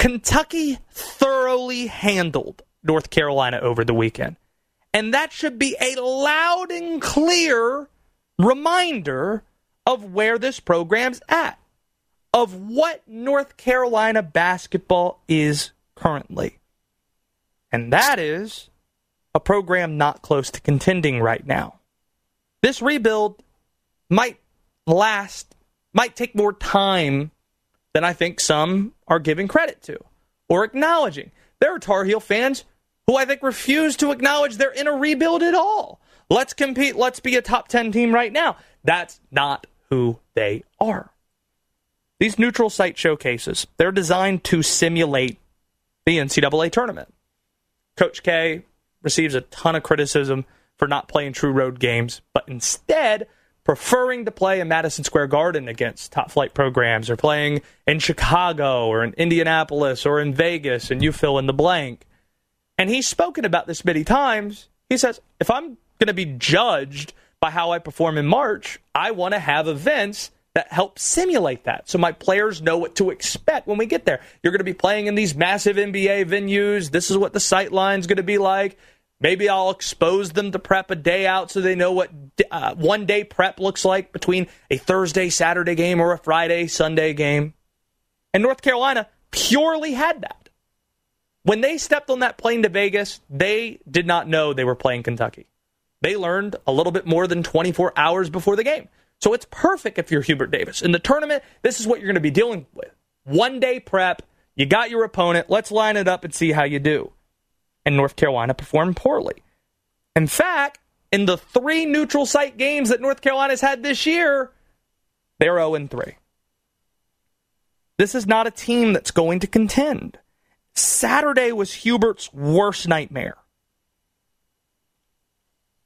Kentucky thoroughly handled North Carolina over the weekend. And that should be a loud and clear reminder of where this program's at, of what North Carolina basketball is currently. And that is a program not close to contending right now. This rebuild might take more time than I think some are giving credit to or acknowledging. There are Tar Heel fans who I think refuse to acknowledge they're in a rebuild at all. Let's compete. Let's be a top 10 team right now. That's not who they are. These neutral site showcases, they're designed to simulate the NCAA tournament. Coach K receives a ton of criticism for not playing true road games, but instead preferring to play in Madison Square Garden against top-flight programs, or playing in Chicago or in Indianapolis or in Vegas, and you fill in the blank. And he's spoken about this many times. He says, if I'm going to be judged by how I perform in March, I want to have events that help simulate that, so my players know what to expect when we get there. You're going to be playing in these massive NBA venues. This is what the sight line's going to be like. Maybe I'll expose them to prep a day out so they know what one-day prep looks like between a Thursday, Saturday game or a Friday, Sunday game. And North Carolina purely had that. When they stepped on that plane to Vegas, they did not know they were playing Kentucky. They learned a little bit more than 24 hours before the game. So it's perfect if you're Hubert Davis. In the tournament, this is what you're going to be dealing with. One-day prep, you got your opponent, let's line it up and see how you do. And North Carolina performed poorly. In fact, in the three neutral site games that North Carolina's had this year, they're 0-3. This is not a team that's going to contend. Saturday was Hubert's worst nightmare.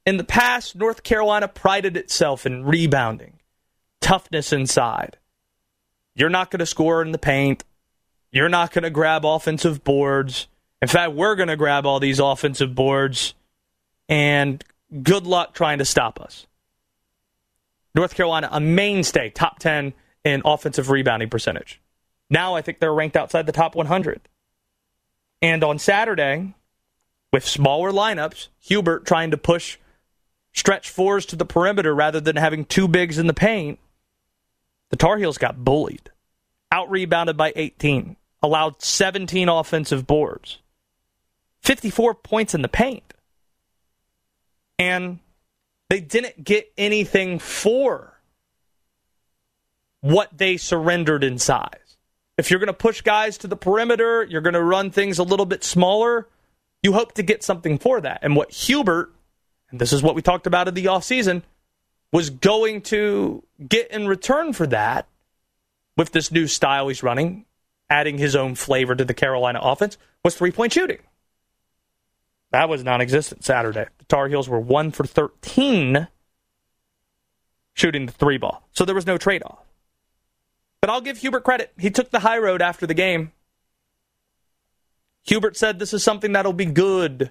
In the past, North Carolina prided itself in rebounding, toughness inside. You're not going to score in the paint. You're not going to grab offensive boards. In fact, we're going to grab all these offensive boards, and good luck trying to stop us. North Carolina, a mainstay, top 10 in offensive rebounding percentage. Now I think they're ranked outside the top 100. And on Saturday, with smaller lineups, Hubert trying to push stretch fours to the perimeter rather than having two bigs in the paint, the Tar Heels got bullied, out-rebounded by 18, allowed 17 offensive boards, 54 points in the paint. And they didn't get anything for what they surrendered in size. If you're going to push guys to the perimeter, you're going to run things a little bit smaller, you hope to get something for that. And what Hubert, and this is what we talked about in the offseason, was going to get in return for that with this new style he's running, adding his own flavor to the Carolina offense, was three-point shooting. That was non-existent Saturday. The Tar Heels were 1-for-13 shooting the three ball. So there was no trade-off. But I'll give Hubert credit. He took the high road after the game. Hubert said this is something that'll be good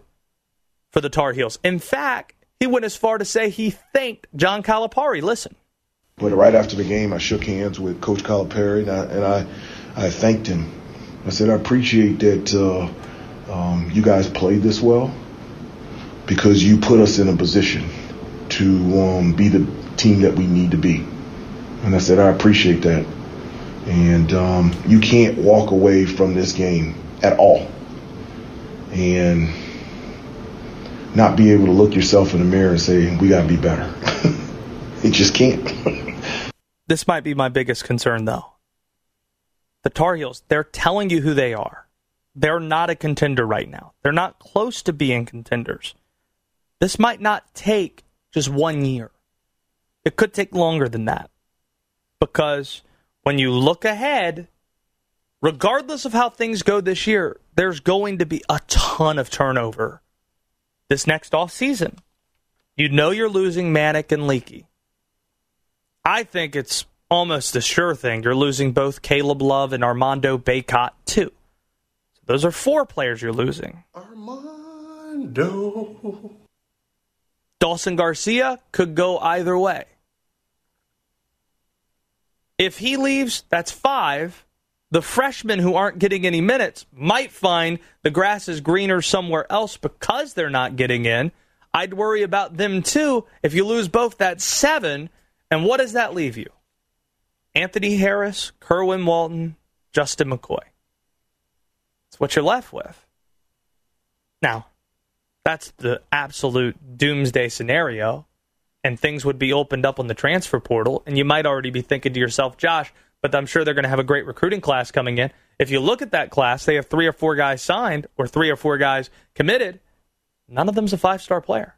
for the Tar Heels. In fact, he went as far to say he thanked John Calipari. Listen. But right after the game, I shook hands with Coach Calipari, and I thanked him. I said, I appreciate that you guys played this well, because you put us in a position to be the team that we need to be. And I said, I appreciate that. And you can't walk away from this game at all and not be able to look yourself in the mirror and say, we got to be better. It just can't. This might be my biggest concern, though. The Tar Heels, they're telling you who they are. They're not a contender right now. They're not close to being contenders. This might not take just 1 year. It could take longer than that. Because when you look ahead, regardless of how things go this year, there's going to be a ton of turnover this next offseason. You know you're losing Manik and Leakey. I think it's almost a sure thing. You're losing both Caleb Love and Armando Baycott, too. So those are four players you're losing. Armando. Dawson Garcia could go either way. If he leaves, that's five. the freshmen who aren't getting any minutes might find the grass is greener somewhere else because they're not getting in. I'd worry about them too. If you lose both, that's 7. And what does that leave you? Anthony Harris, Kerwin Walton, Justin McCoy. That's what you're left with. Now, that's the absolute doomsday scenario, and things would be opened up on the transfer portal, and you might already be thinking to yourself, Josh, but I'm sure they're going to have a great recruiting class coming in. If you look at that class, they have 3 or 4 guys signed or 3 or 4 guys committed. None of them's a 5-star player.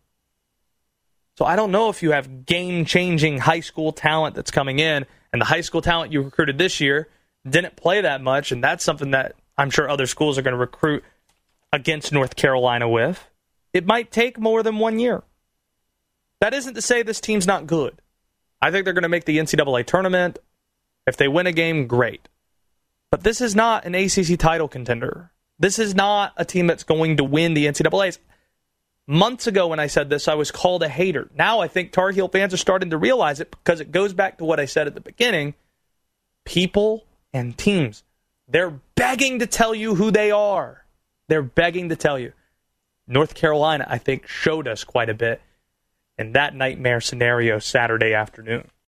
So I don't know if you have game-changing high school talent that's coming in, and the high school talent you recruited this year didn't play that much, and that's something that I'm sure other schools are going to recruit against North Carolina with. It might take more than 1 year. That isn't to say this team's not good. I think they're going to make the NCAA tournament. If they win a game, great. But this is not an ACC title contender. This is not a team that's going to win the NCAAs. Months ago when I said this, I was called a hater. Now I think Tar Heel fans are starting to realize it because it goes back to what I said at the beginning. People and teams, they're begging to tell you who they are. They're begging to tell you. North Carolina, I think, showed us quite a bit in that nightmare scenario Saturday afternoon.